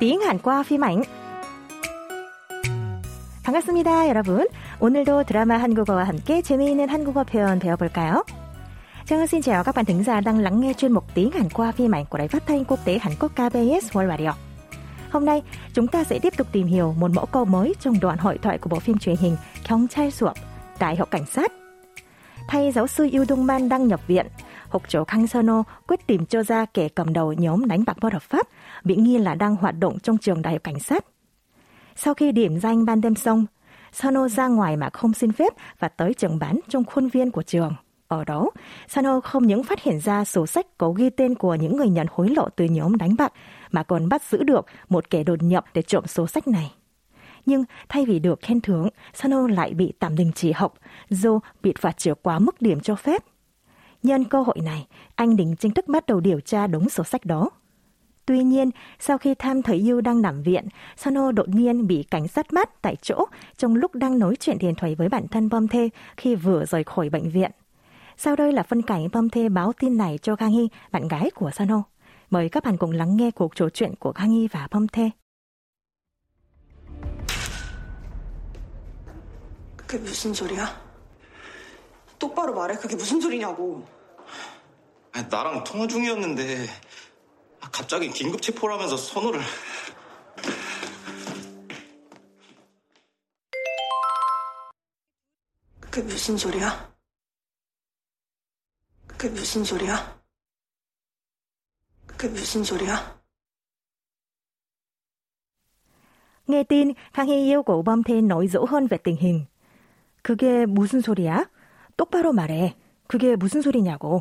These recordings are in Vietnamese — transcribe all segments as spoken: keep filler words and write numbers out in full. tiếng Hàn qua phim ảnh. 반갑습니다, 여러분. 오늘도 드라마 한국어와 함께 재미있는 한국어 표현 배워볼까요? Chào xin chào các bạn thính giả đang lắng nghe chuyên mục tiếng Hàn qua phim ảnh của Đài Phát thanh Quốc tế Hàn Quốc ca bê ét World Radio. Hôm nay, chúng ta sẽ tiếp tục tìm hiểu một mẫu câu mới trong đoạn hội thoại của bộ phim truyền hình 경찰 수업, Đại học cảnh sát. Thay giáo sư Yêu Đông Man đang nhập viện, học trò Kang Sano quyết tìm cho ra kẻ cầm đầu nhóm đánh bạc bất hợp pháp, bị nghi là đang hoạt động trong trường Đại học cảnh sát. Sau khi điểm danh ban đêm xong, Sano ra ngoài mà không xin phép và tới trường bán trong khuôn viên của trường. Ở đó, Sano không những phát hiện ra sổ sách có ghi tên của những người nhận hối lộ từ nhóm đánh bạc, mà còn bắt giữ được một kẻ đột nhập để trộm sổ sách này. Nhưng thay vì được khen thưởng, Sano lại bị tạm đình chỉ học do bị phạt trở quá mức điểm cho phép. Nhân cơ hội này, anh định chính thức bắt đầu điều tra đống sổ sách đó. Tuy nhiên, sau khi Tham thấy Yêu đang nằm viện, Sano đột nhiên bị cảnh sát bắt tại chỗ trong lúc đang nói chuyện điện thoại với bản thân Bom-tae khi vừa rời khỏi bệnh viện. Sau đây là phân cảnh Bom-tae báo tin này cho Kang Hi, bạn gái của Sano. Mời các bạn cùng lắng nghe cuộc trò chuyện của Kang Hi và Bom-tae. 그게 무슨 소리야? 똑바로 말해. 그게 무슨 소리냐고. 아니, 나랑 통화 중이었는데 갑자기 긴급 체포를 하면서 선호를 그게 무슨 소리야? 그게 무슨 소리야? 그게 무슨 소리야? Nghe tin, Kang Hi yêu cầu Bom-tae nói rõ hơn về tình hình. 그게 무슨 소리야? 똑바로 말해. 그게 무슨 소리냐고.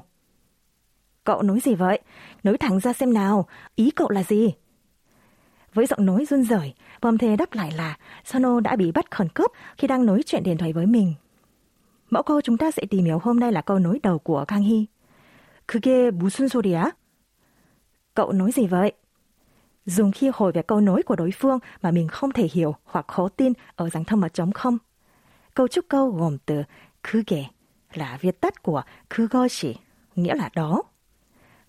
Cậu nói gì vậy? Nói thẳng ra xem nào, ý cậu là gì? Với giọng nói run rẩy, Bom-tae đáp lại là Sano đã bị bắt khẩn cấp khi đang nói chuyện điện thoại với mình. Mẫu câu chúng ta sẽ tìm hiểu hôm nay là câu nói đầu của Kang Hi. 그게 무슨 소리야? Cậu nói gì vậy? Dùng khi hồi về câu nói của đối phương mà mình không thể hiểu hoặc khó tin ở dạng thâm ở trống không. Câu trúc câu gồm từ 그게 là viết tắt của 그것이, nghĩa là đó.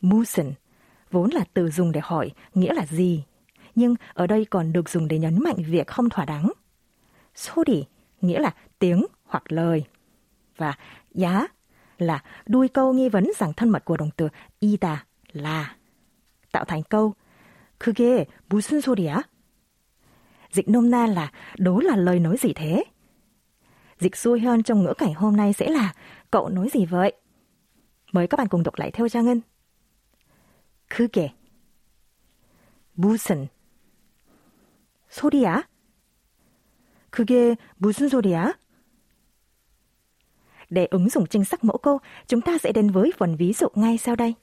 무슨 vốn là từ dùng để hỏi, nghĩa là gì, nhưng ở đây còn được dùng để nhấn mạnh việc không thỏa đáng. 소리 nghĩa là tiếng hoặc lời. Và giá là đuôi câu nghi vấn dạng thân mật của động từ 이다 là, tạo thành câu 그게 무슨 소리야? Dịch nôm na là đó là lời nói gì thế? Dịch xuôi hơn trong ngữ cảnh hôm nay sẽ là cậu nói gì vậy? Mời các bạn cùng đọc lại theo Trang Ngân. 그게 무슨 소리야? 그게 무슨 소리야? Để ứng dụng chính xác mẫu câu, chúng ta sẽ đến với phần ví dụ ngay sau đây.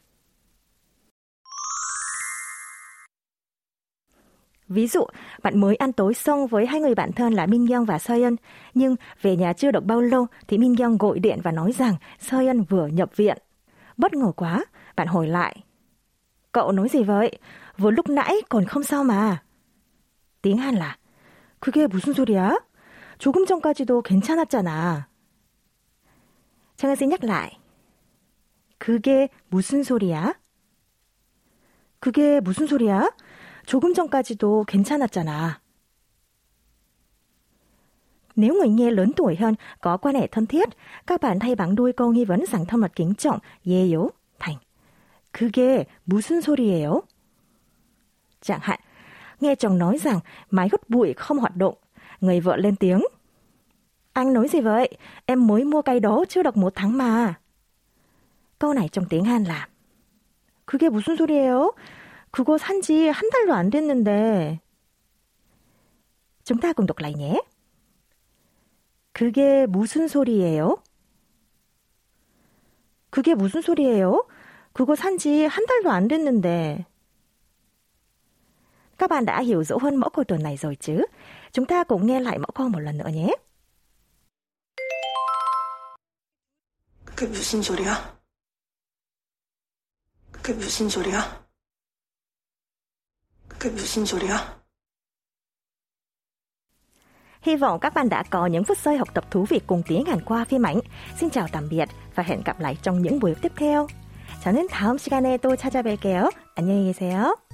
Ví dụ, bạn mới ăn tối xong với hai người bạn thân là Minyoung và Soyeon, nhưng về nhà chưa được bao lâu thì Minyoung gọi điện và nói rằng Soyeon vừa nhập viện. Bất ngờ quá, bạn hỏi lại. Cậu nói gì vậy? Vừa lúc nãy còn không sao mà. Tiếng Hàn là 그게 무슨 소리야? 조금 전까지도 괜찮았잖아. Trang xin nhắc lại. 그게 무슨 소리야? 그게 무슨 소리야? 조금 전까지도 괜찮았잖아. Nếu người nghe lớn tuổi hơn có quan hệ thân thiết, các bạn thay bằng đuôi câu nghi vấn dạng thân mật kính trọng 예요 thành 그게 무슨 소리예요? Chẳng hạn, nghe chồng nói rằng máy hút bụi không hoạt động, người vợ lên tiếng. Anh nói gì vậy? Em mới mua cái đó chưa được một tháng mà. Câu này trong tiếng Hàn là 그게 무슨 소리예요? 그거 산 지 한 달도 안 됐는데. Chúng ta cùng đọc lại nhé. 그게 무슨 소리예요? 그게 무슨 소리예요? 그거 산 지 한 달도 안 됐는데. Các bạn đã hiểu rõ hơn mẫu câu tuần này rồi chứ? Chúng ta cùng nghe lại mẫu câu một lần nữa nhé. 그게 무슨 소리야? 그게 무슨 소리야? Hy vọng các bạn đã có những phút giây học tập thú vị cùng tiếng Hàn qua phim ảnh. Xin chào tạm biệt và hẹn gặp lại trong những buổi tiếp theo. 저는 다음 시간에 또 찾아뵐게요. 안녕히 계세요.